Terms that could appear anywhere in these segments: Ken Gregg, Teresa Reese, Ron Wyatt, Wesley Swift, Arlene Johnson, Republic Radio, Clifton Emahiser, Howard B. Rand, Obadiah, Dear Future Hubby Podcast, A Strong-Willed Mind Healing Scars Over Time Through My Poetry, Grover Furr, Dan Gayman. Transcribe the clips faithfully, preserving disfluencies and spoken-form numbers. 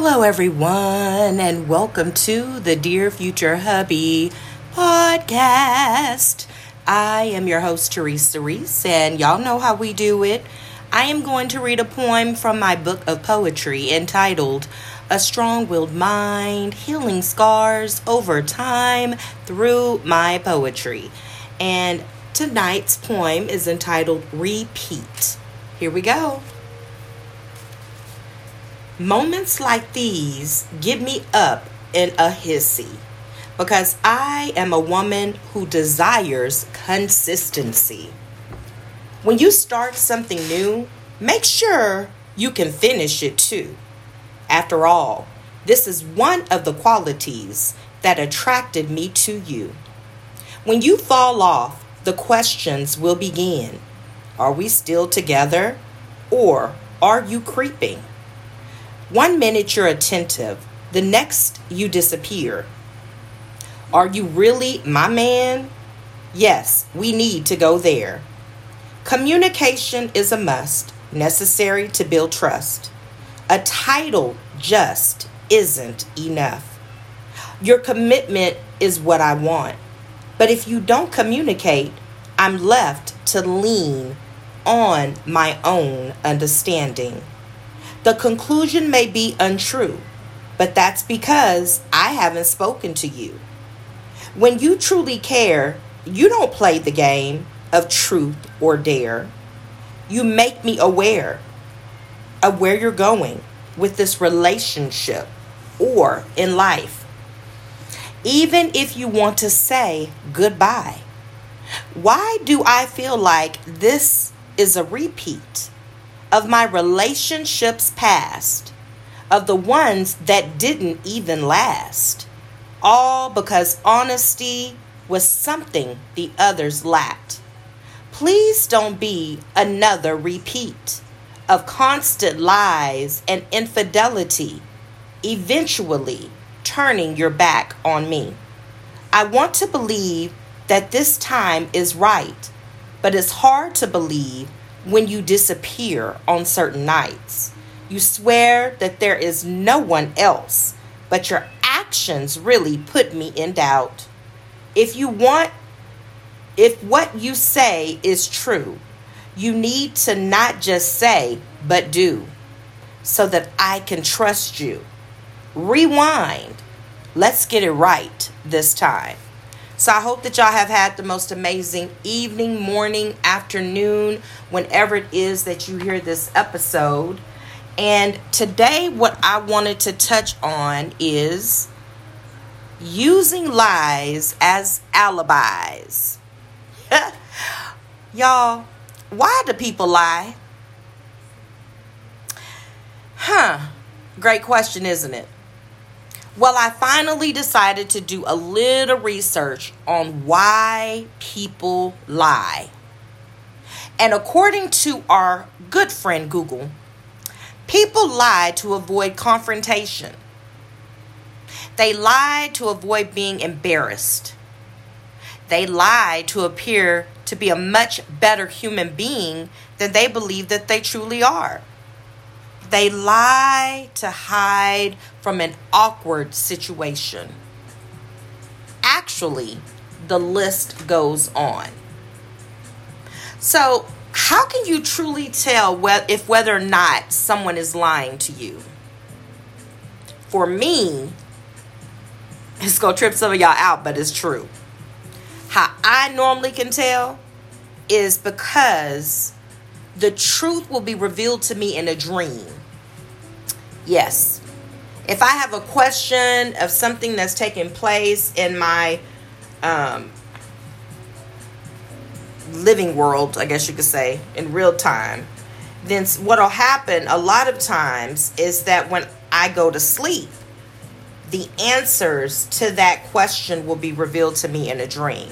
Hello, everyone, and welcome to the Dear Future Hubby Podcast. I am your host, Teresa Reese, and y'all know how we do it. I am going to read a poem from my book of poetry entitled A Strong-Willed Mind Healing Scars Over Time Through My Poetry. And tonight's poem is entitled Repeat. Here we go. Moments like these get me up in a hissy because I am a woman who desires consistency. When you start something new, make sure you can finish it too. After all, this is one of the qualities that attracted me to you. When you fall off, the questions will begin. Are we still together, or are you creeping? One minute you're attentive, the next you disappear. Are you really my man? Yes, we need to go there. Communication is a must, necessary to build trust. A title just isn't enough. Your commitment is what I want. But if you don't communicate, I'm left to lean on my own understanding. The conclusion may be untrue, but that's because I haven't spoken to you. When you truly care, you don't play the game of truth or dare. You make me aware of where you're going with this relationship or in life. Even if you want to say goodbye, why do I feel like this is a repeat of my relationships past, of the ones that didn't even last, all because honesty was something the others lacked? Please don't be another repeat of constant lies and infidelity, eventually turning your back on me. I want to believe that this time is right, but it's hard to believe when you disappear on certain nights. You swear that there is no one else, but your actions really put me in doubt. If you want, if what you say is true, you need to not just say, but do, so that I can trust you. Rewind. Let's get it right this time. So I hope that y'all have had the most amazing evening, morning, afternoon, whenever it is that you hear this episode. And today what I wanted to touch on is using lies as alibis. Y'all, why do people lie? Huh. Great question, isn't it? Well, I finally decided to do a little research on why people lie. And according to our good friend Google, people lie to avoid confrontation. They lie to avoid being embarrassed. They lie to appear to be a much better human being than they believe that they truly are. They lie to hide from an awkward situation. Actually, the list goes on. So, how can you truly tell wh- if whether or not someone is lying to you? For me, it's going to trip some of y'all out, but it's true. How I normally can tell is because the truth will be revealed to me in a dream. Yes. If I have a question of something that's taking place in my um, living world, I guess you could say, in real time, then what will happen a lot of times is that when I go to sleep, the answers to that question will be revealed to me in a dream.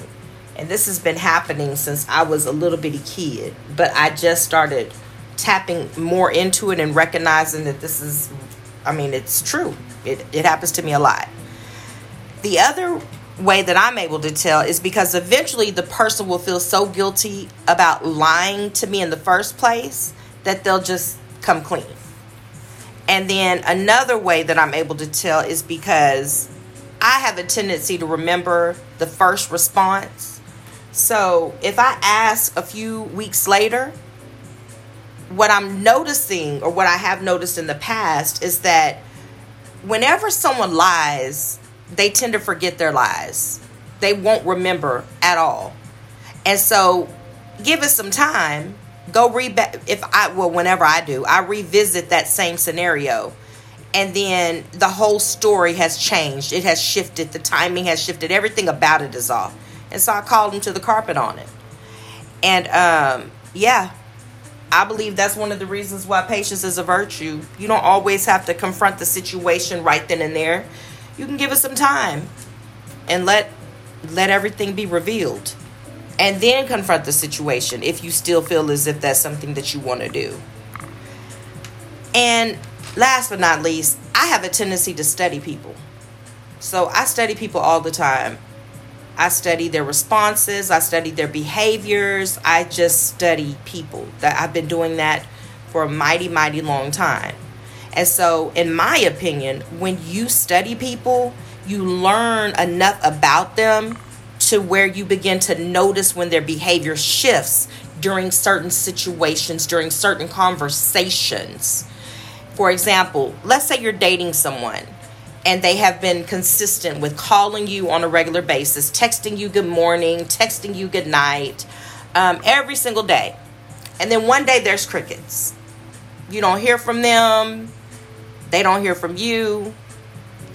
And this has been happening since I was a little bitty kid, but I just started tapping more into it and recognizing that this is, I mean, it's true. It, it happens to me a lot. The other way that I'm able to tell is because eventually the person will feel so guilty about lying to me in the first place that they'll just come clean. And then another way that I'm able to tell is because I have a tendency to remember the first response. So if I ask a few weeks later, what I'm noticing or what I have noticed in the past is that whenever someone lies, they tend to forget their lies. They won't remember at all. And so give it some time. Go read back. If I, well, whenever I do, I revisit that same scenario. And then the whole story has changed. It has shifted. The timing has shifted. Everything about it is off. And so I called him to the carpet on it. And um, yeah, I believe that's one of the reasons why patience is a virtue. You don't always have to confront the situation right then and there. You can give it some time and let let everything be revealed. And then confront the situation if you still feel as if that's something that you want to do. And last but not least, I have a tendency to study people. So I study people all the time. I study their responses. I study their behaviors. I just study people. That I've been doing that for a mighty, mighty long time. And so, in my opinion, when you study people, you learn enough about them to where you begin to notice when their behavior shifts during certain situations, during certain conversations. For example, let's say you're dating someone. And they have been consistent with calling you on a regular basis, texting you good morning, texting you good night, um, every single day. And then one day there's crickets. You don't hear from them. They don't hear from you.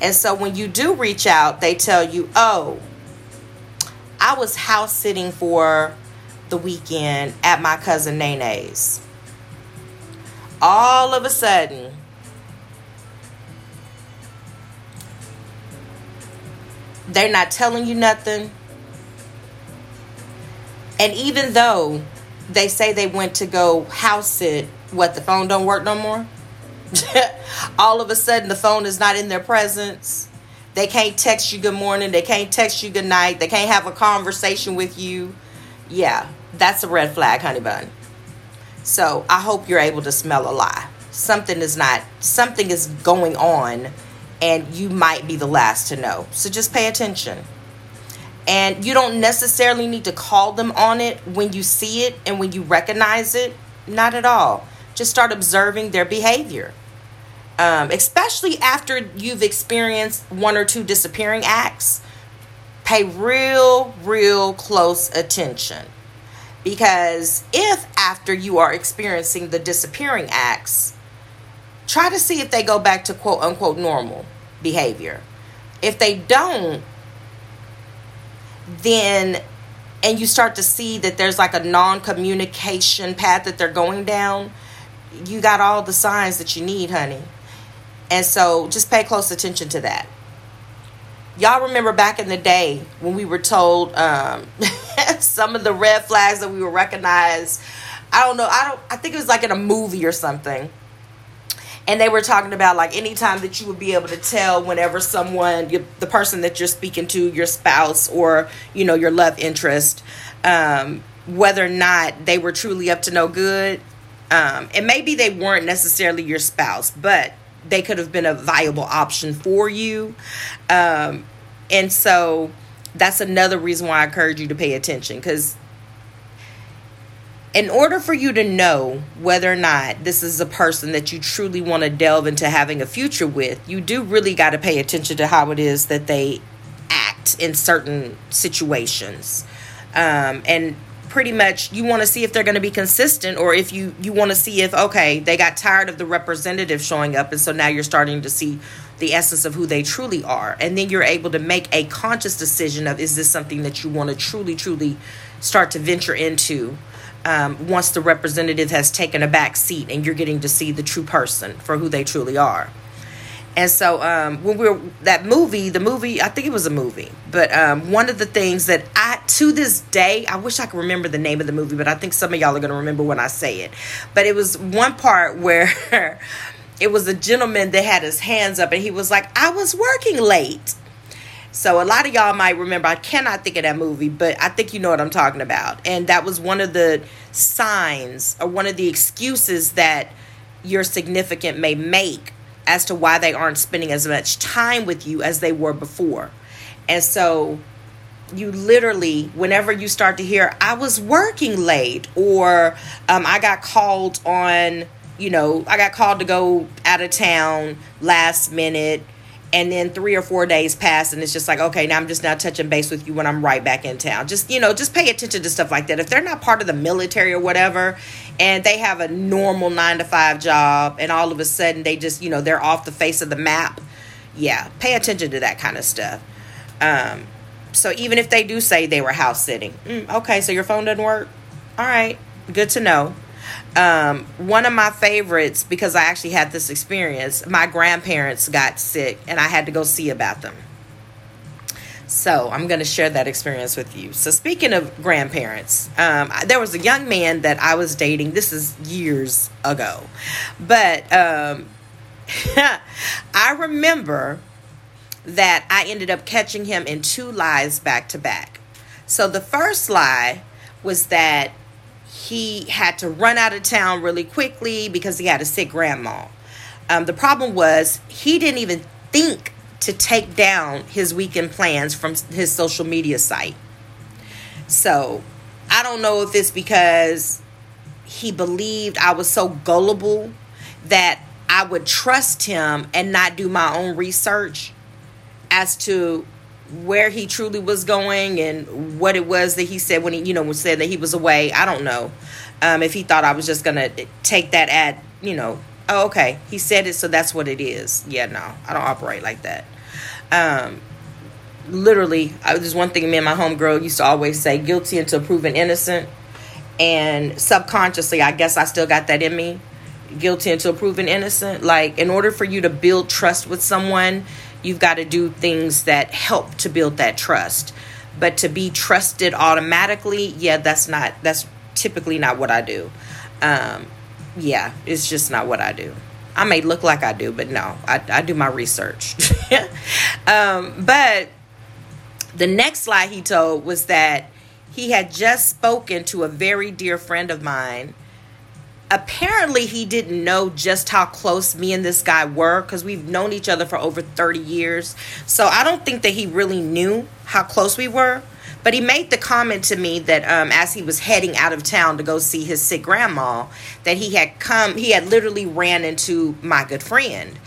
And so when you do reach out, they tell you, oh, I was house sitting for the weekend at my cousin Nene's. All of a sudden, they're not telling you nothing. And even though they say they went to go house it, what, the phone don't work no more? All of a sudden, the phone is not in their presence. They can't text you good morning. They can't text you good night. They can't have a conversation with you. Yeah, that's a red flag, honey bun. So I hope you're able to smell a lie. Something is not, something is going on. And you might be the last to know. So just pay attention. And you don't necessarily need to call them on it when you see it and when you recognize it. Not at all. Just start observing their behavior. Um, especially after you've experienced one or two disappearing acts. Pay real, real close attention. Because if after you are experiencing the disappearing acts, try to see if they go back to quote unquote normal behavior. If they don't, then, and you start to see that there's like a non-communication path that they're going down, you got all the signs that you need, honey. And so just pay close attention to that. Y'all remember back in the day when we were told um, some of the red flags that we were recognized. I don't know. I don't, I think it was like in a movie or something. And they were talking about like anytime that you would be able to tell whenever someone, you, the person that you're speaking to, your spouse or, you know, your love interest, um, whether or not they were truly up to no good. Um, and maybe they weren't necessarily your spouse, but they could have been a viable option for you. Um, and so that's another reason why I encourage you to pay attention, because in order for you to know whether or not this is a person that you truly want to delve into having a future with, you do really got to pay attention to how it is that they act in certain situations. Um, and pretty much you want to see if they're going to be consistent, or if you, you want to see if, okay, they got tired of the representative showing up. And so now you're starting to see the essence of who they truly are. And then you're able to make a conscious decision of, is this something that you want to truly, truly start to venture into? Um, once the representative has taken a back seat and you're getting to see the true person for who they truly are. And so um, when we were that movie, the movie, I think it was a movie, but um, one of the things that I, to this day, I wish I could remember the name of the movie, but I think some of y'all are going to remember when I say it. But it was one part where it was a gentleman that had his hands up and he was like, I was working late. So a lot of y'all might remember, I cannot think of that movie, but I think you know what I'm talking about. And that was one of the signs or one of the excuses that your significant may make as to why they aren't spending as much time with you as they were before. And so you literally, whenever you start to hear, I was working late, or um, I got called on, you know, I got called to go out of town last minute, and then three or four days pass, and it's just like, okay, now I'm just now touching base with you when I'm right back in town. Just, you know, just pay attention to stuff like that. If they're not part of the military or whatever, and they have a normal nine to five job, and all of a sudden they just, you know, they're off the face of the map. Yeah, pay attention to that kind of stuff. Um, so even if they do say they were house sitting, mm, okay, so your phone doesn't work. All right, good to know. Um, one of my favorites, because I actually had this experience, my grandparents got sick and I had to go see about them. So I'm going to share that experience with you. So speaking of grandparents, um, there was a young man that I was dating. This is years ago, but, um, I remember that I ended up catching him in two lies back to back. So the first lie was that he had to run out of town really quickly because he had a sick grandma. Um, the problem was he didn't even think to take down his weekend plans from his social media site. So I don't know if it's because he believed I was so gullible that I would trust him and not do my own research as to where he truly was going and what it was that he said when he, you know, said that he was away. I don't know um, if he thought I was just going to take that at, you know, oh, okay, he said it, so that's what it is. Yeah, no, I don't operate like that. Um, literally, I, there's one thing me and my homegirl used to always say, guilty until proven innocent. And subconsciously, I guess I still got that in me, guilty until proven innocent. Like, in order for you to build trust with someone, you've got to do things that help to build that trust. But to be trusted automatically, yeah, that's not, that's typically not what I do. Um, yeah, it's just not what I do. I may look like I do, but no, I, I do my research. um, but the next lie he told was that he had just spoken to a very dear friend of mine. Apparently, he didn't know just how close me and this guy were, because we've known each other for over thirty years. So I don't think that he really knew how close we were. But he made the comment to me that um, as he was heading out of town to go see his sick grandma, that he had come, he had literally ran into my good friend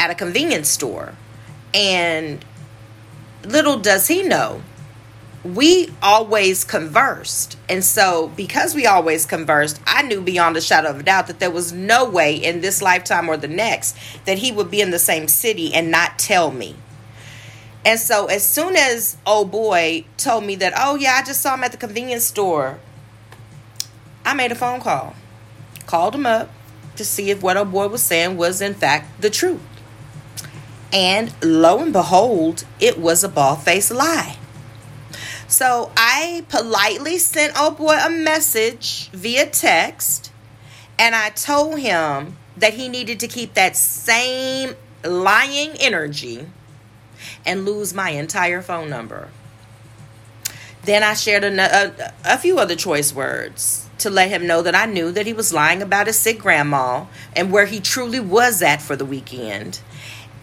at a convenience store. And little does he know, we always conversed. And so because we always conversed, I knew beyond a shadow of a doubt that there was no way in this lifetime or the next that he would be in the same city and not tell me. And so as soon as old boy told me that, oh, yeah, I just saw him at the convenience store, I made a phone call, called him up to see if what old boy was saying was, in fact, the truth. And lo and behold, it was a bald-faced lie. So I politely sent old boy a message via text, and I told him that he needed to keep that same lying energy and lose my entire phone number. Then I shared a, a, a few other choice words to let him know that I knew that he was lying about his sick grandma and where he truly was at for the weekend.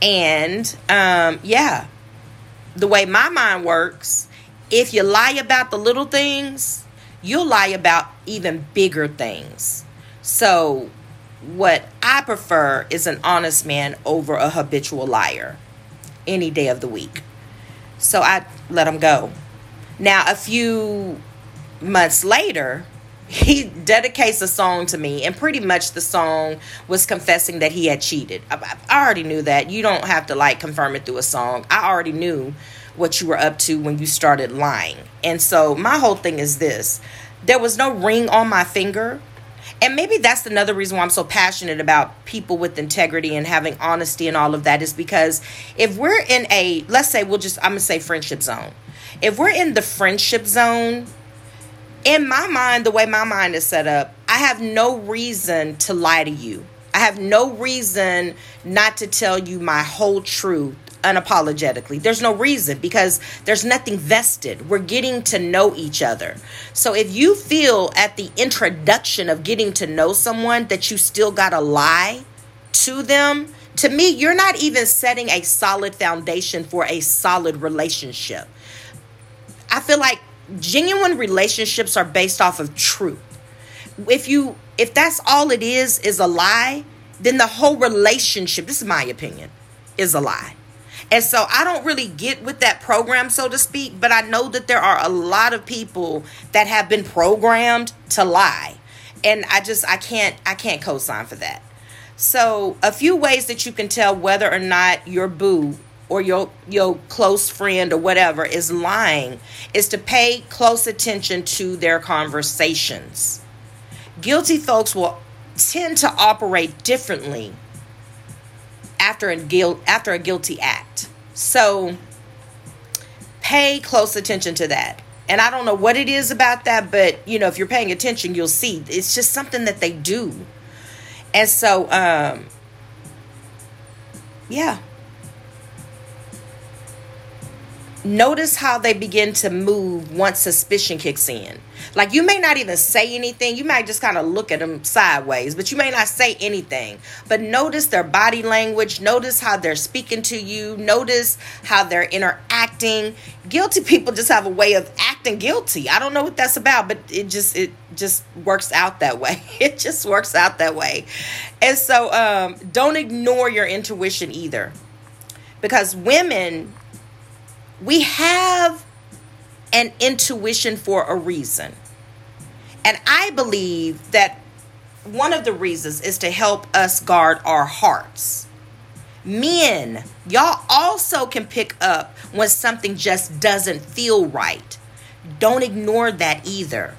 And um, yeah, the way my mind works, if you lie about the little things, you'll lie about even bigger things. So what I prefer is an honest man over a habitual liar any day of the week. So I let him go. Now, a few months later, he dedicates a song to me, and pretty much the song was confessing that he had cheated. I already knew that. You don't have to like confirm it through a song. I already knew what you were up to when you started lying. And so my whole thing is this: there was no ring on my finger. And maybe that's another reason why I'm so passionate about people with integrity and having honesty and all of that, is because if we're in a, let's say we'll just, I'm going to say friendship zone. If we're in the friendship zone, in my mind, the way my mind is set up, I have no reason to lie to you. I have no reason not to tell you my whole truth unapologetically. There's no reason, because there's nothing vested. We're getting to know each other. So if you feel at the introduction of getting to know someone that you still got to lie to them, To me, you're not even setting a solid foundation for a solid relationship. I feel like genuine relationships are based off of truth. If you, if that's all it is, is a lie, then the whole relationship, this is my opinion, is a lie. And so I don't really get with that program, so to speak, but I know that there are a lot of people that have been programmed to lie. And I just, I can't, I can't co-sign for that. So a few ways that you can tell whether or not your boo or your your close friend or whatever is lying is to pay close attention to their conversations. Guilty folks will tend to operate differently after a guilt after a guilty act. So pay close attention to that. And I don't know what it is about that, but you know, if you're paying attention, you'll see it's just something that they do. And so, um, yeah. Notice how they begin to move once suspicion kicks in. Like, you may not even say anything. You might just kind of look at them sideways, but you may not say anything. But notice their body language. Notice how they're speaking to you. Notice how they're interacting. Guilty people just have a way of acting guilty. I don't know what that's about, but it just it just works out that way. It just works out that way. And so um, don't ignore your intuition either, because women, we have an intuition for a reason. And I believe that one of the reasons is to help us guard our hearts. Men, y'all also can pick up when something just doesn't feel right. Don't ignore that either.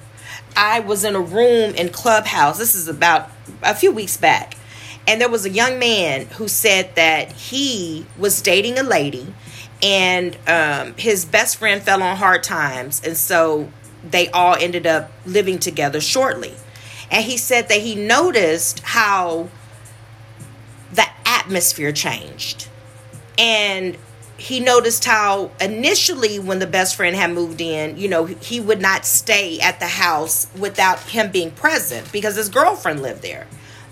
I was in a room in Clubhouse. This is about a few weeks back. And there was a young man who said that he was dating a lady, and um, his best friend fell on hard times. And so they all ended up living together shortly. And he said that he noticed how the atmosphere changed. And he noticed how initially when the best friend had moved in, you know, he would not stay at the house without him being present because his girlfriend lived there.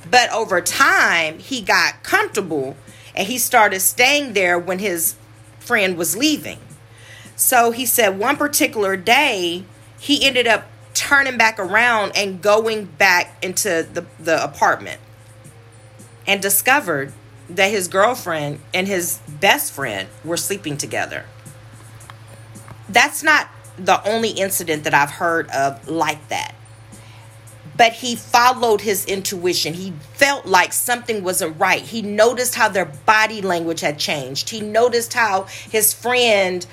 But over time, he got comfortable and he started staying there when his friend was leaving. So he said one particular day he ended up turning back around and going back into the, the apartment and discovered that his girlfriend and his best friend were sleeping together. That's not the only incident that I've heard of like that. But he followed his intuition. He felt like something wasn't right. He noticed how their body language had changed. He noticed how his friend,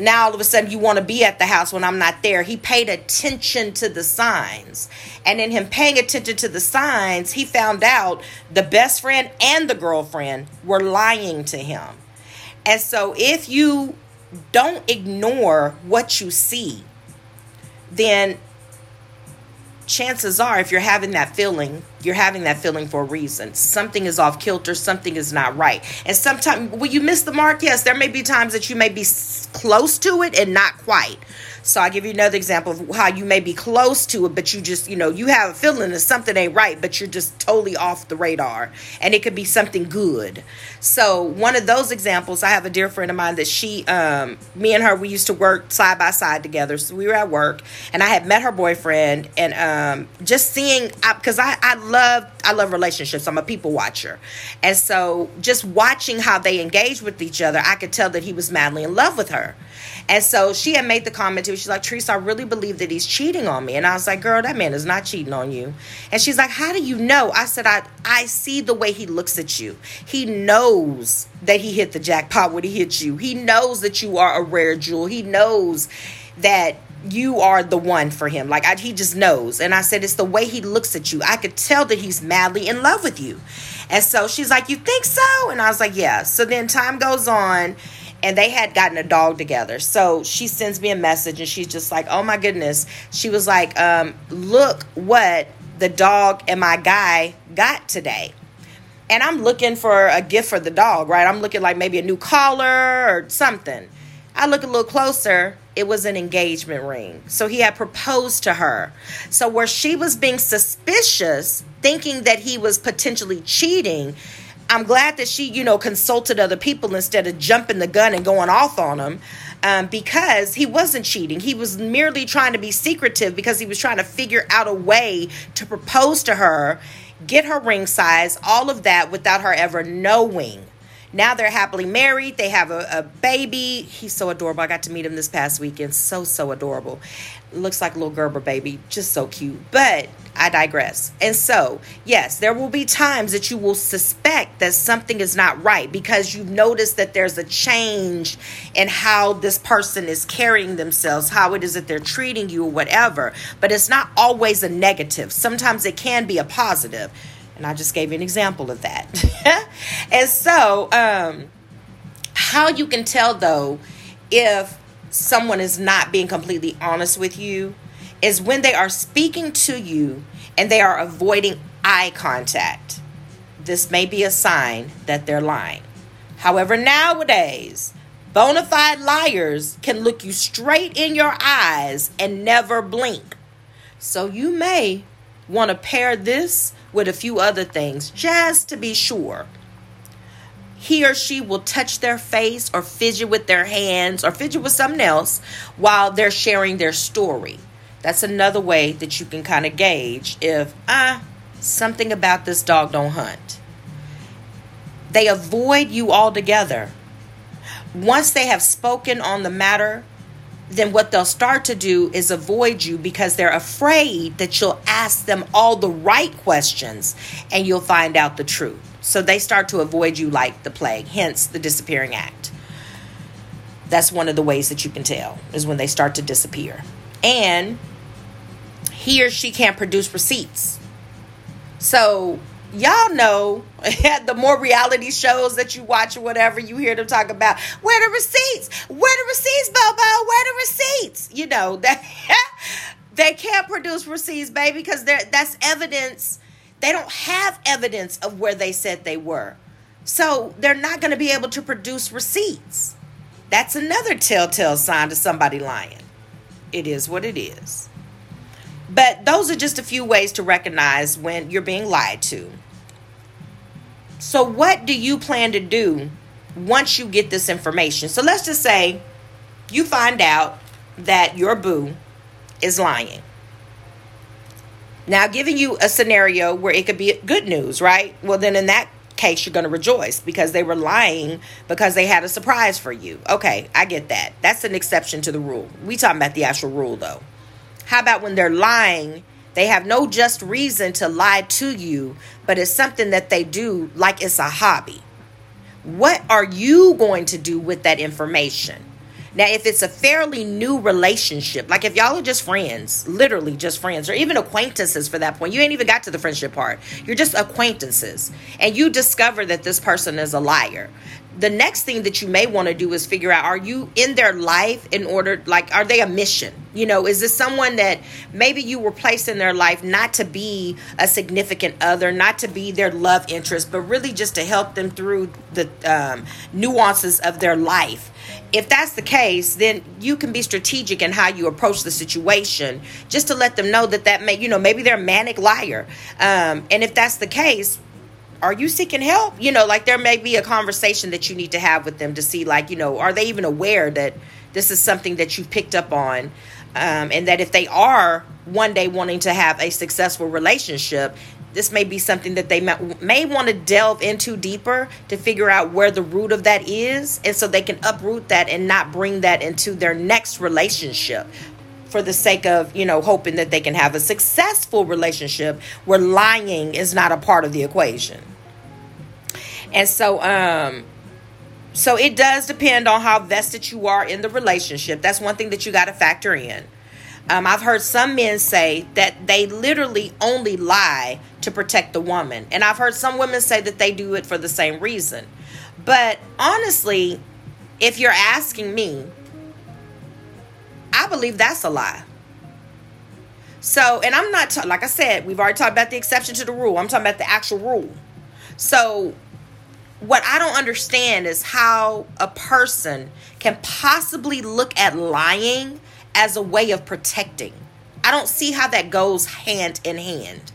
now all of a sudden, you want to be at the house when I'm not there. He paid attention to the signs. And in him paying attention to the signs, he found out the best friend and the girlfriend were lying to him. And so if you don't ignore what you see, then chances are, if you're having that feeling, you're having that feeling for a reason. Something is off kilter. Something is not right. And sometimes, will you miss the mark? Yes, there may be times that you may be close to it and not quite. So I'll give you another example of how you may be close to it, but you just, you know, you have a feeling that something ain't right, but you're just totally off the radar. And it could be something good. So one of those examples, I have a dear friend of mine that she, um, me and her, we used to work side by side together. So we were at work and I had met her boyfriend, and um, just seeing, because I, I, I love, I love relationships. I'm a people watcher. And so just watching how they engage with each other, I could tell that he was madly in love with her. And so she had made the comment to me. She's like, Teresa, I really believe that he's cheating on me. And I was like, girl, that man is not cheating on you. And she's like, how do you know? I said, I, I see the way he looks at you. He knows that he hit the jackpot when he hit you. He knows that you are a rare jewel. He knows that you are the one for him. Like I, he just knows. And I said, it's the way he looks at you. I could tell that he's madly in love with you. And so she's like, you think so? And I was like, yeah. So then time goes on and they had gotten a dog together. So she sends me a message and she's just like, oh my goodness. She was like, um, look what the dog and my guy got today. And I'm looking for a gift for the dog, right? I'm looking like maybe a new collar or something. I look a little closer. It was an engagement ring. So he had proposed to her. So where she was being suspicious, thinking that he was potentially cheating, I'm glad that she, you know, consulted other people instead of jumping the gun and going off on him, um, because he wasn't cheating. He was merely trying to be secretive because he was trying to figure out a way to propose to her, get her ring size, all of that without her ever knowing. Now they're happily married. They have a, a baby. He's so adorable. I got to meet him this past weekend. So, so adorable. Looks like a little Gerber baby. Just so cute. But I digress. And so, yes, there will be times that you will suspect that something is not right because you've noticed that there's a change in how this person is carrying themselves, how it is that they're treating you or whatever. But it's not always a negative. Sometimes it can be a positive. And I just gave you an example of that. And so um, how you can tell, though, if someone is not being completely honest with you is when they are speaking to you and they are avoiding eye contact. This may be a sign that they're lying. However, nowadays, bona fide liars can look you straight in your eyes and never blink. So you may want to pair this with a few other things just to be sure. He or she will touch their face or fidget with their hands or fidget with something else while they're sharing their story. That's another way that you can kind of gauge if ah, something about this dog don't hunt. They avoid you altogether. Once they have spoken on the matter, then what they'll start to do is avoid you because they're afraid that you'll ask them all the right questions and you'll find out the truth. So they start to avoid you like the plague, hence the disappearing act. That's one of the ways that you can tell is when they start to disappear. And he or she can't produce receipts. So y'all know the more reality shows that you watch or whatever, you hear them talk about where the receipts, where the receipts, Bobo, where the receipts. You know that they can't produce receipts, baby, because that's evidence. They don't have evidence of where they said they were, so they're not going to be able to produce receipts. That's another telltale sign to somebody lying. It is what it is. But those are just a few ways to recognize when you're being lied to. So what do you plan to do once you get this information? So let's just say you find out that your boo is lying. Now, giving you a scenario where it could be good news, right? Well, then in that case, you're going to rejoice because they were lying because they had a surprise for you. Okay, I get that. That's an exception to the rule. We talking about the actual rule, though. How about when they're lying, they have no just reason to lie to you, but it's something that they do like it's a hobby. What are you going to do with that information? Now, if it's a fairly new relationship, like if y'all are just friends, literally just friends, or even acquaintances for that point, you ain't even got to the friendship part. You're just acquaintances and you discover that this person is a liar. The next thing that you may want to do is figure out, are you in their life in order, like, are they a mission? You know, is this someone that maybe you were placed in their life not to be a significant other, not to be their love interest, but really just to help them through the um, nuances of their life? If that's the case, then you can be strategic in how you approach the situation just to let them know that that may, you know, maybe they're a manic liar. Um, and if that's the case, are you seeking help? You know, like there may be a conversation that you need to have with them to see, like, you know, are they even aware that this is something that you've picked up on? Um, and that if they are one day wanting to have a successful relationship, this may be something that they may, may want to delve into deeper to figure out where the root of that is. And so they can uproot that and not bring that into their next relationship for the sake of, you know, hoping that they can have a successful relationship where lying is not a part of the equation. And so, um, so it does depend on how vested you are in the relationship. That's one thing that you got to factor in. Um, I've heard some men say that they literally only lie to protect the woman. And I've heard some women say that they do it for the same reason. But honestly, if you're asking me, I believe that's a lie. So, and I'm not, ta- like I said, we've already talked about the exception to the rule. I'm talking about the actual rule. So what I don't understand is how a person can possibly look at lying as a way of protecting. I don't see how that goes hand in hand.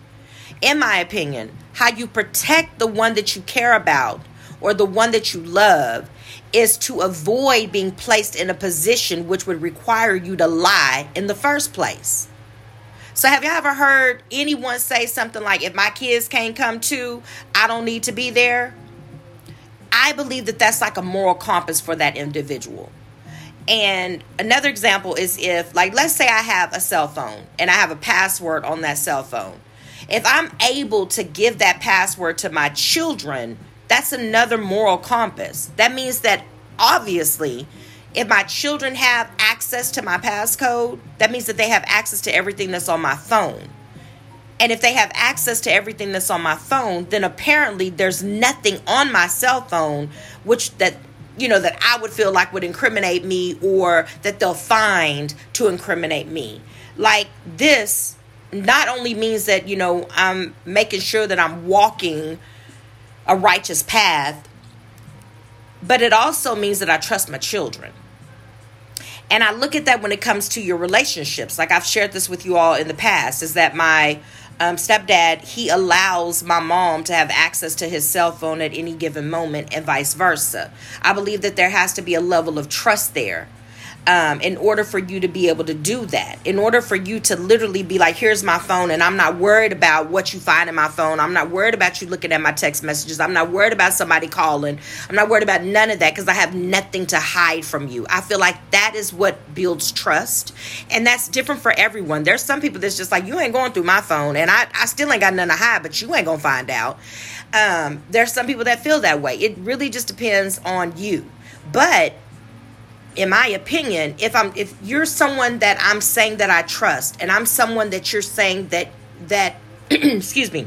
in my opinion, how you protect the one that you care about or the one that you love is to avoid being placed in a position which would require you to lie in the first place. So have you ever heard anyone say something like, if my kids can't come too, I don't need to be there? I believe that that's like a moral compass for that individual. And another example is if, like, let's say I have a cell phone and I have a password on that cell phone. If I'm able to give that password to my children, that's another moral compass. That means that obviously, if my children have access to my passcode, that means that they have access to everything that's on my phone. And if they have access to everything that's on my phone, then apparently there's nothing on my cell phone which that, you know, that I would feel like would incriminate me or that they'll find to incriminate me. Like, this not only means that, you know, I'm making sure that I'm walking a righteous path, but it also means that I trust my children. And I look at that when it comes to your relationships. Like, I've shared this with you all in the past, is that my um, stepdad, he allows my mom to have access to his cell phone at any given moment and vice versa. I believe that there has to be a level of trust there um, in order for you to be able to do that, in order for you to literally be like, here's my phone and I'm not worried about what you find in my phone. I'm not worried about you looking at my text messages. I'm not worried about somebody calling. I'm not worried about none of that because I have nothing to hide from you. I feel like that is what builds trust, and that's different for everyone. There's some people that's just like, you ain't going through my phone and I, I still ain't got nothing to hide, but you ain't gonna find out. Um, there's some people that feel that way. It really just depends on you. But in my opinion, if I'm, if you're someone that I'm saying that I trust, and I'm someone that you're saying that, that, excuse me,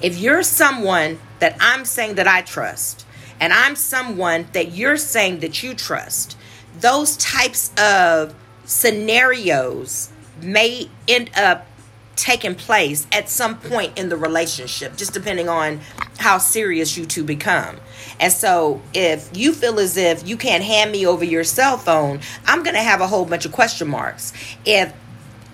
if you're someone that I'm saying that I trust, and I'm someone that you're saying that you trust, those types of scenarios may end up taking place at some point in the relationship, just depending on how serious you two become. And so if you feel as if you can't hand me over your cell phone, I'm going to have a whole bunch of question marks. If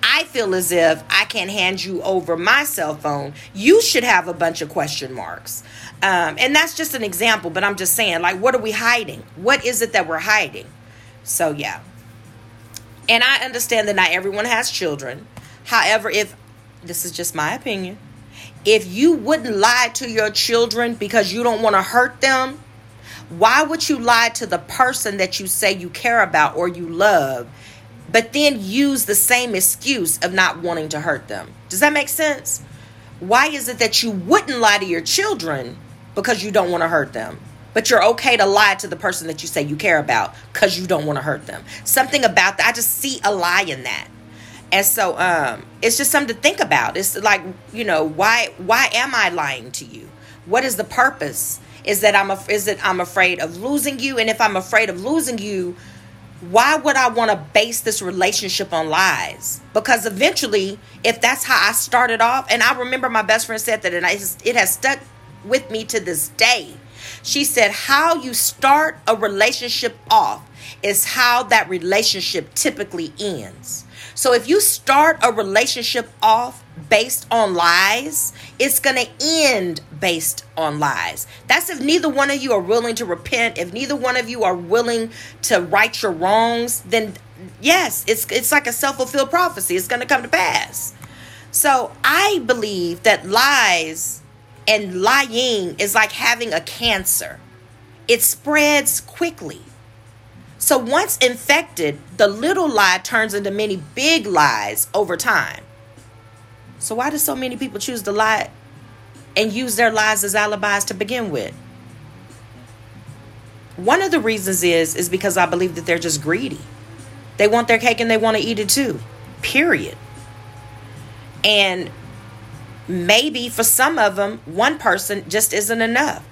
I feel as if I can't hand you over my cell phone, you should have a bunch of question marks. Um, and that's just an example, but I'm just saying, like, what are we hiding? What is it that we're hiding? So, yeah. And I understand that not everyone has children. However, if this is just my opinion, if you wouldn't lie to your children because you don't want to hurt them, why would you lie to the person that you say you care about or you love, but then use the same excuse of not wanting to hurt them? Does that make sense? Why is it that you wouldn't lie to your children because you don't want to hurt them, but you're okay to lie to the person that you say you care about because you don't want to hurt them? Something about that, I just see a lie in that. And so um, it's just something to think about. It's like, you know, why why am I lying to you? What is the purpose? Is that I'm a, is that I'm afraid of losing you? And if I'm afraid of losing you, why would I want to base this relationship on lies? Because eventually, if that's how I started off, and I remember my best friend said that, and I, it has stuck with me to this day. She said, how you start a relationship off is how that relationship typically ends. So if you start a relationship off based on lies, it's going to end based on lies. That's if neither one of you are willing to repent. If neither one of you are willing to right your wrongs, then yes, it's it's like a self-fulfilled prophecy. It's going to come to pass. So I believe that lies and lying is like having a cancer. It spreads quickly. So once infected, the little lie turns into many big lies over time. So why do so many people choose to lie and use their lies as alibis to begin with? One of the reasons is, is because I believe that they're just greedy. They want their cake and they want to eat it too, period. And maybe for some of them, one person just isn't enough.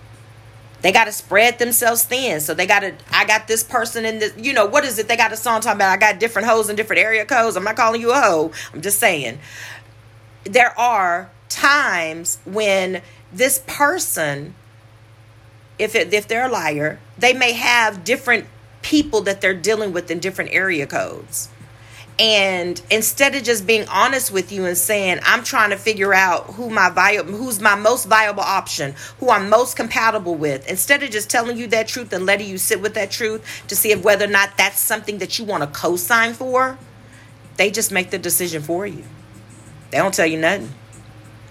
They got to spread themselves thin. So they got to, I got this person in the, you know, what is it? They got a song talking about, I got different hoes in different area codes. I'm not calling you a hoe. I'm just saying there are times when this person, if it, if they're a liar, they may have different people that they're dealing with in different area codes. And instead of just being honest with you and saying, I'm trying to figure out who my viable, who's my most viable option, who I'm most compatible with, instead of just telling you that truth and letting you sit with that truth to see if whether or not that's something that you want to co-sign for, they just make the decision for you. They don't tell you nothing.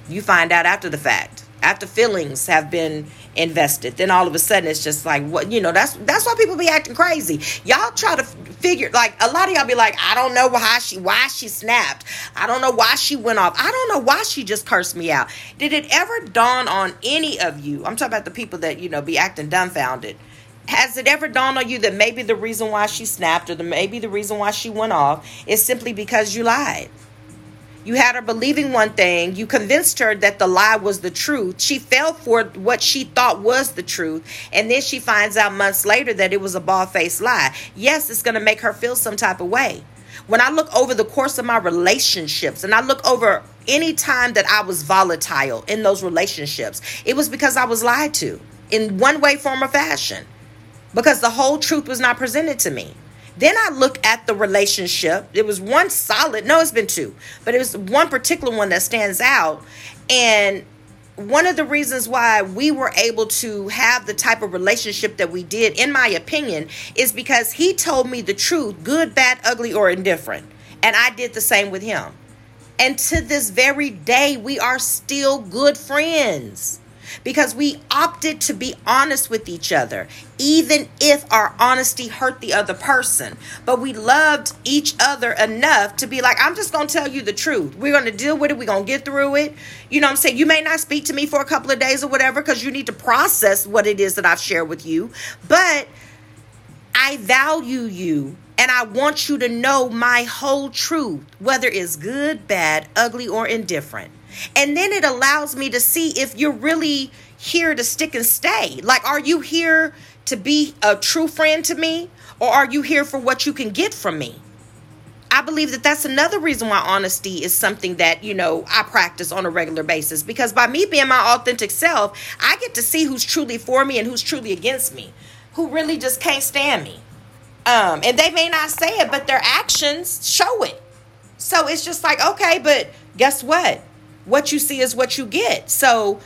You find out after the fact, after feelings have been invested. Then all of a sudden, it's just like, what, you know, that's that's why people be acting crazy. Y'all try to figure, like, a lot of y'all be like, I don't know why she why she snapped. I don't know why she went off. I don't know why she just cursed me out. Did it ever dawn on any of you? I'm talking about the people that, you know, be acting dumbfounded. Has it ever dawned on you that maybe the reason why she snapped or the, maybe the reason why she went off is simply because you lied? You had her believing one thing. You convinced her that the lie was the truth. She fell for what she thought was the truth. And then she finds out months later that it was a bald-faced lie. Yes, it's going to make her feel some type of way. When I look over the course of my relationships and I look over any time that I was volatile in those relationships, it was because I was lied to in one way, form, or fashion, because the whole truth was not presented to me. Then I look at the relationship. It was one solid. No, it's been two. But it was one particular one that stands out. And one of the reasons why we were able to have the type of relationship that we did, in my opinion, is because he told me the truth, good, bad, ugly, or indifferent. And I did the same with him. And to this very day, we are still good friends. Because we opted to be honest with each other, even if our honesty hurt the other person. But we loved each other enough to be like, I'm just going to tell you the truth. We're going to deal with it. We're going to get through it. You know what I'm saying? You may not speak to me for a couple of days or whatever because you need to process what it is that I've shared with you. But I value you and I want you to know my whole truth, whether it's good, bad, ugly, or indifferent. And then it allows me to see if you're really here to stick and stay. Like, are you here to be a true friend to me? Or are you here for what you can get from me? I believe that that's another reason why honesty is something that, you know, I practice on a regular basis. Because by me being my authentic self, I get to see who's truly for me and who's truly against me. Who really just can't stand me. Um, and they may not say it, but their actions show it. So it's just like, okay, but guess what? What you see is what you get. So,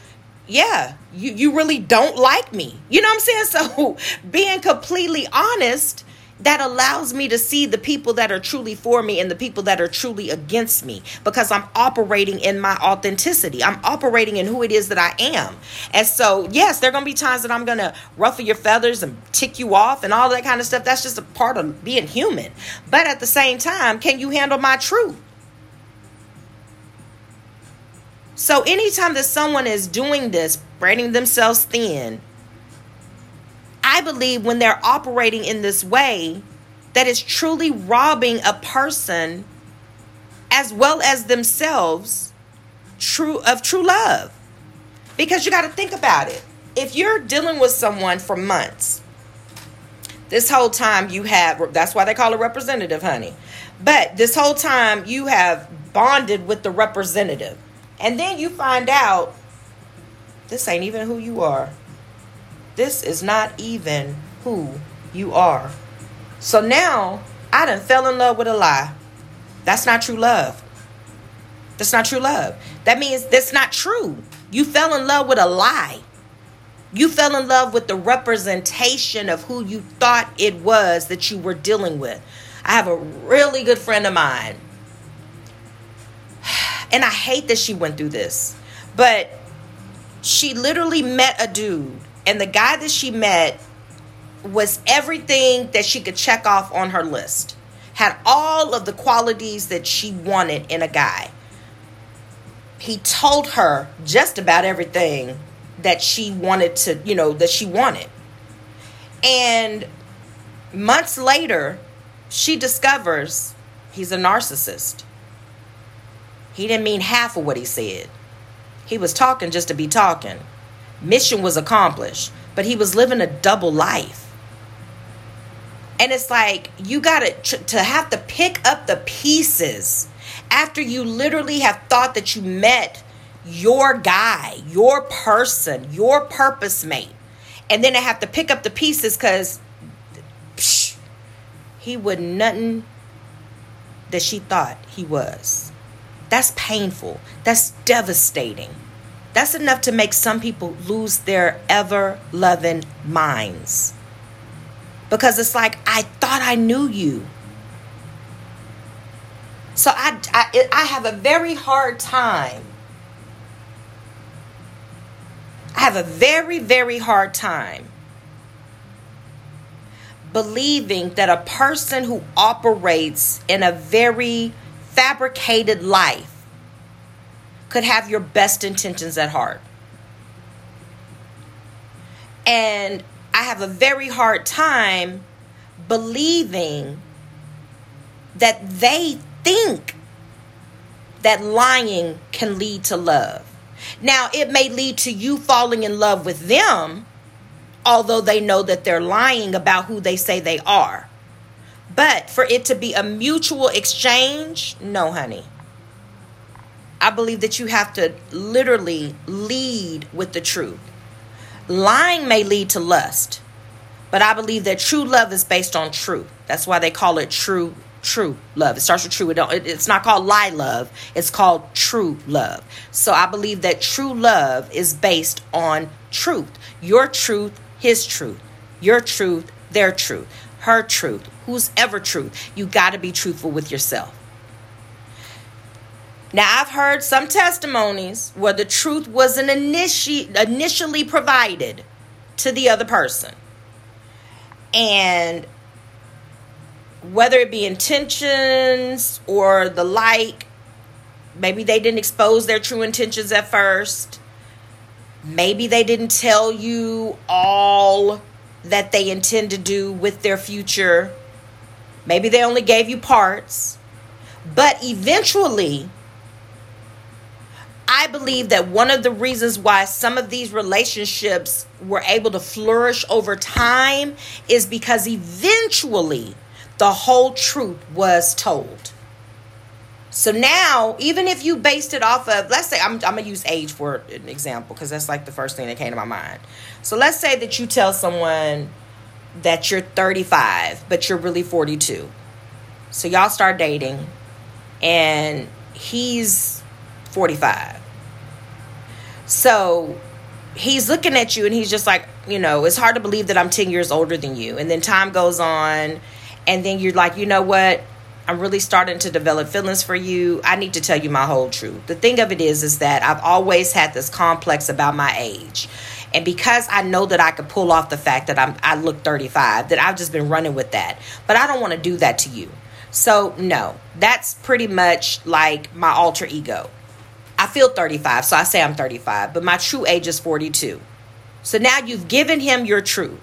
yeah, you, you really don't like me. You know what I'm saying? So being completely honest, that allows me to see the people that are truly for me and the people that are truly against me, because I'm operating in my authenticity. I'm operating in who it is that I am. And so, yes, there are going to be times that I'm going to ruffle your feathers and tick you off and all that kind of stuff. That's just a part of being human. But at the same time, can you handle my truth? So anytime that someone is doing this, spreading themselves thin, I believe when they're operating in this way, that is truly robbing a person as well as themselves true of true love. Because you got to think about it. If you're dealing with someone for months, this whole time you have, that's why they call it representative, honey. But this whole time you have bonded with the representative. And then you find out, this ain't even who you are. This is not even who you are. So now, I done fell in love with a lie. That's not true love. That's not true love. That means that's not true. You fell in love with a lie. You fell in love with the representation of who you thought it was that you were dealing with. I have a really good friend of mine. And I hate that she went through this, but she literally met a dude, and the guy that she met was everything that she could check off on her list, had all of the qualities that she wanted in a guy. He told her just about everything that she wanted to, you know, that she wanted. And months later, she discovers he's a narcissist. He didn't mean half of what he said. He was talking just to be talking. Mission was accomplished, but he was living a double life. And it's like, you got to to have to pick up the pieces after you literally have thought that you met your guy, your person, your purpose mate. And then I have to pick up the pieces because he wouldn't nothing that she thought he was. That's painful. That's devastating. That's enough to make some people lose their ever-loving minds. Because it's like, I thought I knew you. So I, I, I have a very hard time. I have a very, very hard time believing that a person who operates in a very fabricated life could have your best intentions at heart. And I have a very hard time believing that they think that lying can lead to love. Now, it may lead to you falling in love with them, although they know that they're lying about who they say they are. But for it to be a mutual exchange, no, honey. I believe that you have to literally lead with the truth. Lying may lead to lust, but I believe that true love is based on truth. That's why they call it true, true love. It starts with true. It don't, it, it's not called lie love. It's called true love. So I believe that true love is based on truth. Your truth, his truth, your truth, their truth, her truth, whose ever truth. You got to be truthful with yourself. Now, I've heard some testimonies where the truth wasn't initi- initially provided to the other person. And whether it be intentions or the like, maybe they didn't expose their true intentions at first. Maybe they didn't tell you all that they intend to do with their future. Maybe they only gave you parts. But eventually, I believe that one of the reasons why some of these relationships were able to flourish over time is because eventually the whole truth was told. So now, even if you based it off of, let's say, I'm, I'm going to use age for an example because that's like the first thing that came to my mind. So let's say that you tell someone that you're thirty-five, but you're really forty-two. So y'all start dating and he's forty-five. So he's looking at you and he's just like, you know, it's hard to believe that I'm ten years older than you. And then time goes on and then you're like, you know what? I'm really starting to develop feelings for you. I need to tell you my whole truth. The thing of it is, is that I've always had this complex about my age. And because I know that I could pull off the fact that I'm, I look thirty-five, that I've just been running with that. But I don't want to do that to you. So no, that's pretty much like my alter ego. I feel thirty-five, so I say I'm thirty-five, but my true age is forty-two. So now you've given him your truth.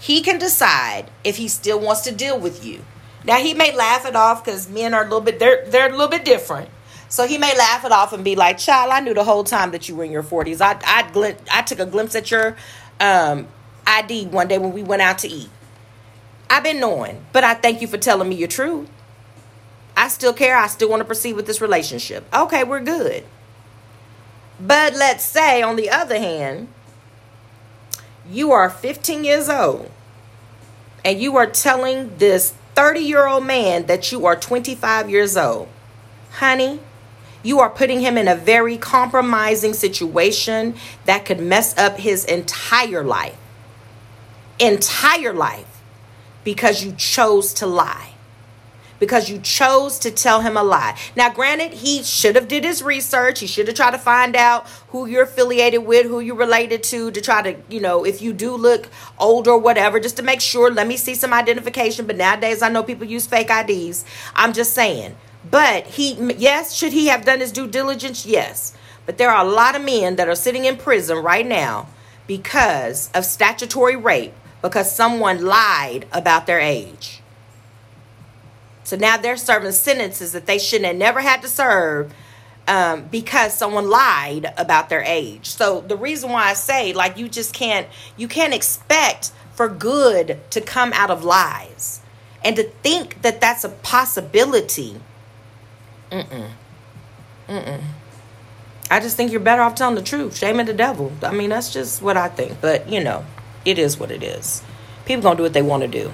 He can decide if he still wants to deal with you. Now, he may laugh it off because men are a little bit, they're, they're a little bit different. So he may laugh it off and be like, child, I knew the whole time that you were in your forties. I I, gl- I took a glimpse at your um, I D one day when we went out to eat. I've been knowing, but I thank you for telling me your truth. I still care. I still want to proceed with this relationship. Okay, we're good. But let's say, on the other hand, you are fifteen years old and you are telling this thirty-year-old man that you are twenty-five years old. Honey, you are putting him in a very compromising situation that could mess up his entire life. Entire life. Because you chose to lie. Because you chose to tell him a lie. Now, granted, he should have did his research. He should have tried to find out who you're affiliated with, who you're related to, to try to, you know, if you do look older or whatever, just to make sure. Let me see some identification. But nowadays, I know people use fake I Ds. I'm just saying. But he, yes, should he have done his due diligence? Yes. But there are a lot of men that are sitting in prison right now because of statutory rape, because someone lied about their age. So now they're serving sentences that they shouldn't have never had to serve um, because someone lied about their age. So the reason why I say, like, you just can't, you can't expect for good to come out of lies. And to think that that's a possibility. Mm-mm. Mm-mm. I just think you're better off telling the truth. Shame of the devil. I mean, that's just what I think. But, you know, it is what it is. People gonna do what they want to do.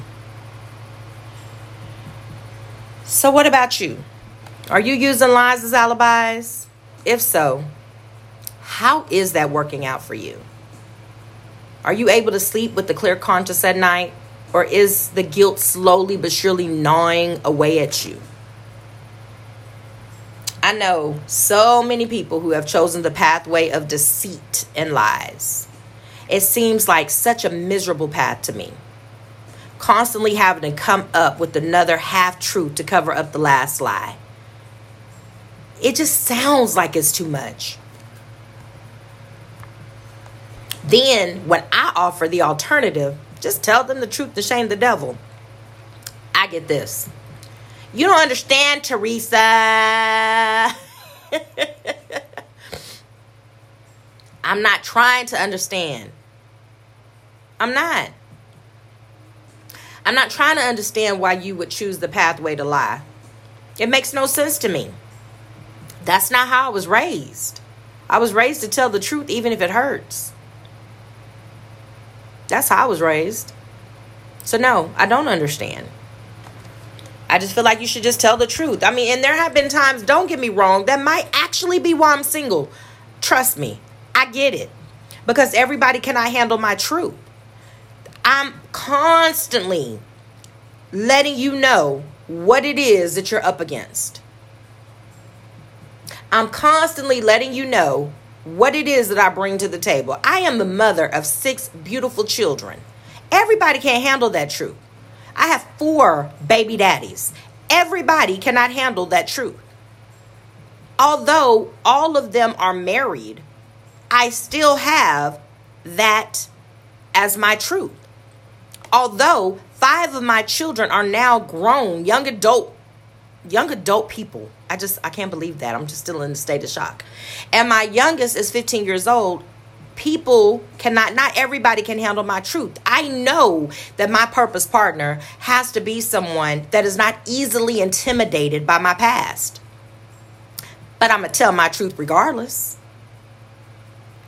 So what about you? Are you using lies as alibis? If so, how is that working out for you? Are you able to sleep with a clear conscience at night? Or is the guilt slowly but surely gnawing away at you? I know so many people who have chosen the pathway of deceit and lies. It seems like such a miserable path to me. Constantly having to come up with another half-truth to cover up the last lie. It just sounds like it's too much. Then, when I offer the alternative, just tell them the truth to shame the devil, I get this. You don't understand, Teresa. I'm not trying to understand. I'm not. I'm not trying to understand why you would choose the pathway to lie. It makes no sense to me. That's not how I was raised. I was raised to tell the truth even if it hurts. That's how I was raised. So no, I don't understand. I just feel like you should just tell the truth. I mean, and there have been times, don't get me wrong, that might actually be why I'm single. Trust me, I get it. Because everybody cannot handle my truth. I'm constantly letting you know what it is that you're up against. I'm constantly letting you know what it is that I bring to the table. I am the mother of six beautiful children. Everybody can't handle that truth. I have four baby daddies. Everybody cannot handle that truth. Although all of them are married, I still have that as my truth. Although five of my children are now grown, young adult, young adult people. I just, I can't believe that. I'm just still in a state of shock. And my youngest is fifteen years old. People cannot, not everybody can handle my truth. I know that my purpose partner has to be someone that is not easily intimidated by my past. But I'm going to tell my truth regardless.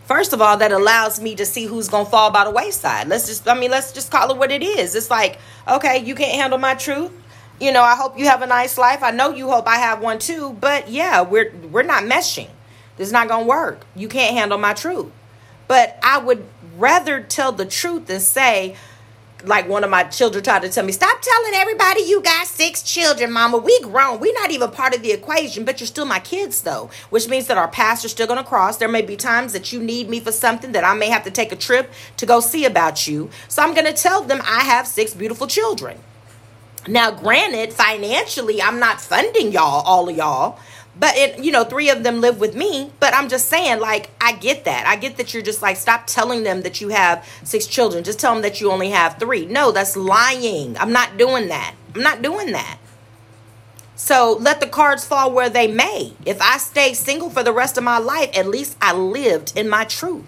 First of all, that allows me to see who's going to fall by the wayside. Let's just, I mean, let's just call it what it is. It's like, okay, you can't handle my truth. You know, I hope you have a nice life. I know you hope I have one too, but yeah, we're we're not meshing. This is not going to work. You can't handle my truth. But I would rather tell the truth than say, like one of my children tried to tell me, stop telling everybody you got six children, mama. We grown. We're not even part of the equation, but you're still my kids though, which means that our paths are still going to cross. There may be times that you need me for something that I may have to take a trip to go see about you. So I'm going to tell them I have six beautiful children. Now, granted, financially, I'm not funding y'all, all of y'all, but, it, you know, three of them live with me. But I'm just saying, like, I get that. I get that you're just like, stop telling them that you have six children. Just tell them that you only have three. No, that's lying. I'm not doing that. I'm not doing that. So let the cards fall where they may. If I stay single for the rest of my life, at least I lived in my truth.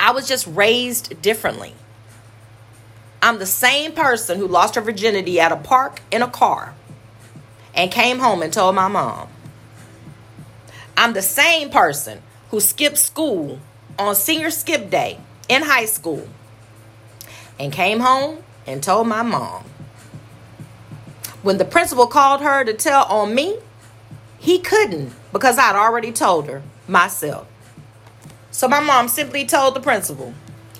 I was just raised differently. I'm the same person who lost her virginity at a park in a car and came home and told my mom. I'm the same person who skipped school on senior skip day in high school and came home and told my mom. When the principal called her to tell on me, he couldn't because I'd already told her myself. So my mom simply told the principal,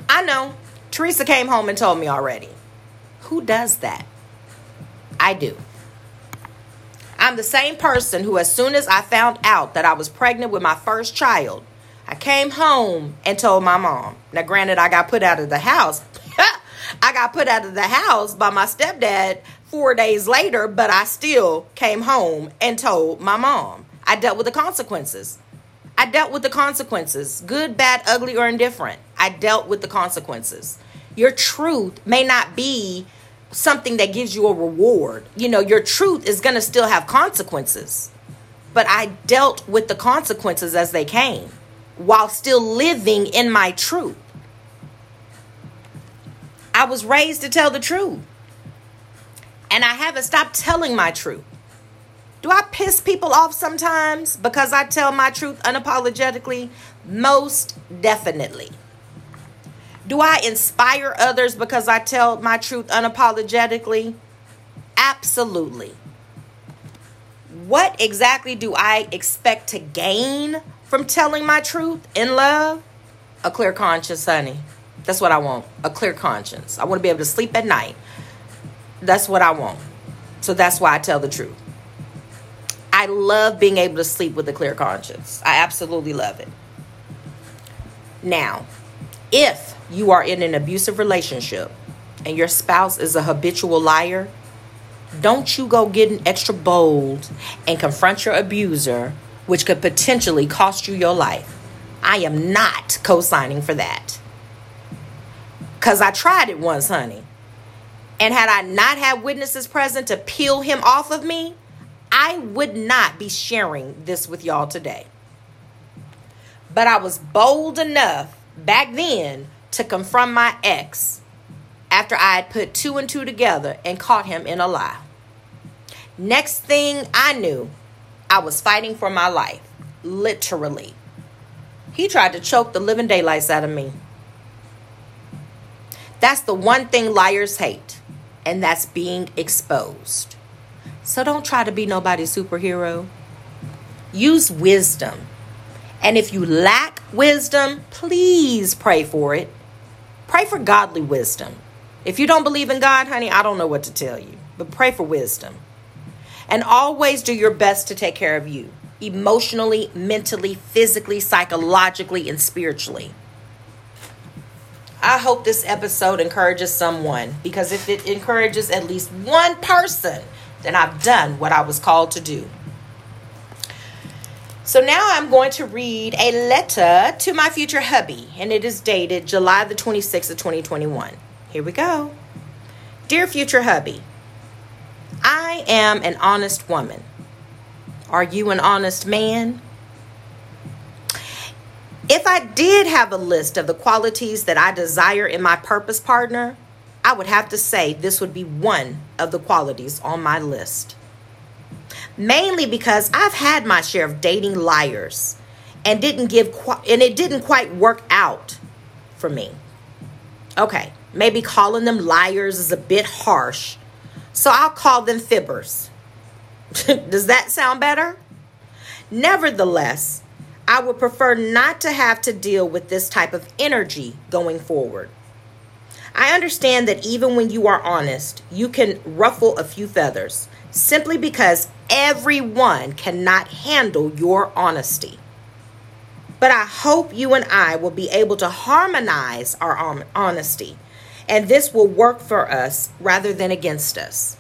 I know. Teresa came home and told me already. Who does that? I do. I'm the same person who, as soon as I found out that I was pregnant with my first child, I came home and told my mom. Now, granted, I got put out of the house. I got put out of the house by my stepdad four days later, but I still came home and told my mom. I dealt with the consequences. I dealt with the consequences, good, bad, ugly, or indifferent. I dealt with the consequences. Your truth may not be something that gives you a reward. You know, your truth is going to still have consequences. But I dealt with the consequences as they came while still living in my truth. I was raised to tell the truth. And I haven't stopped telling my truth. Do I piss people off sometimes because I tell my truth unapologetically? Most definitely. Do I inspire others because I tell my truth unapologetically? Absolutely. what exactly do I expect to gain from telling my truth in love? A clear conscience, honey. That's what I want. A clear conscience. I want to be able to sleep at night. That's what I want. So that's why I tell the truth. I love being able to sleep with a clear conscience. I absolutely love it. Now, if you are in an abusive relationship and your spouse is a habitual liar, don't you go getting extra bold and confront your abuser, which could potentially cost you your life. I am not co-signing for that. Because I tried it once, honey. And had I not had witnesses present to peel him off of me, I would not be sharing this with y'all today. But I was bold enough back then to confront my ex after I had put two and two together and caught him in a lie. Next thing I knew, I was fighting for my life, literally. He tried to choke the living daylights out of me. That's the one thing liars hate, and that's being exposed. So don't try to be nobody's superhero. Use wisdom. And if you lack wisdom, please pray for it. Pray for godly wisdom. If you don't believe in God, honey, I don't know what to tell you, but pray for wisdom. And always do your best to take care of you emotionally, mentally, physically, psychologically, and spiritually. I hope this episode encourages someone, because if it encourages at least one person, then I've done what I was called to do. So now I'm going to read a letter to my future hubby, and it is dated July the twenty-sixth of twenty twenty-one. Here we go. Dear future hubby, I am an honest woman. Are you an honest man? If I did have a list of the qualities that I desire in my purpose partner, I would have to say this would be one of the qualities on my list. Mainly because I've had my share of dating liars and didn't give qu- and it didn't quite work out for me. Okay, maybe calling them liars is a bit harsh, so I'll call them fibbers. Does that sound better? Nevertheless, I would prefer not to have to deal with this type of energy going forward. I understand that even when you are honest, you can ruffle a few feathers, simply because everyone cannot handle your honesty. But I hope you and I will be able to harmonize our honesty, and this will work for us rather than against us.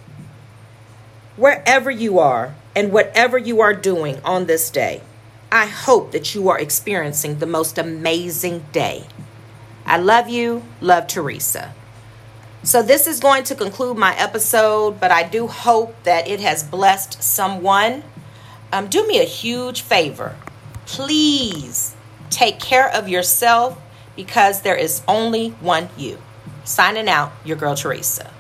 Wherever you are and whatever you are doing on this day, I hope that you are experiencing the most amazing day. I love you. Love, Teresa. So this is going to conclude my episode, but I do hope that it has blessed someone. Um, do me a huge favor. Please take care of yourself, because there is only one you. Signing out, your girl Teresa.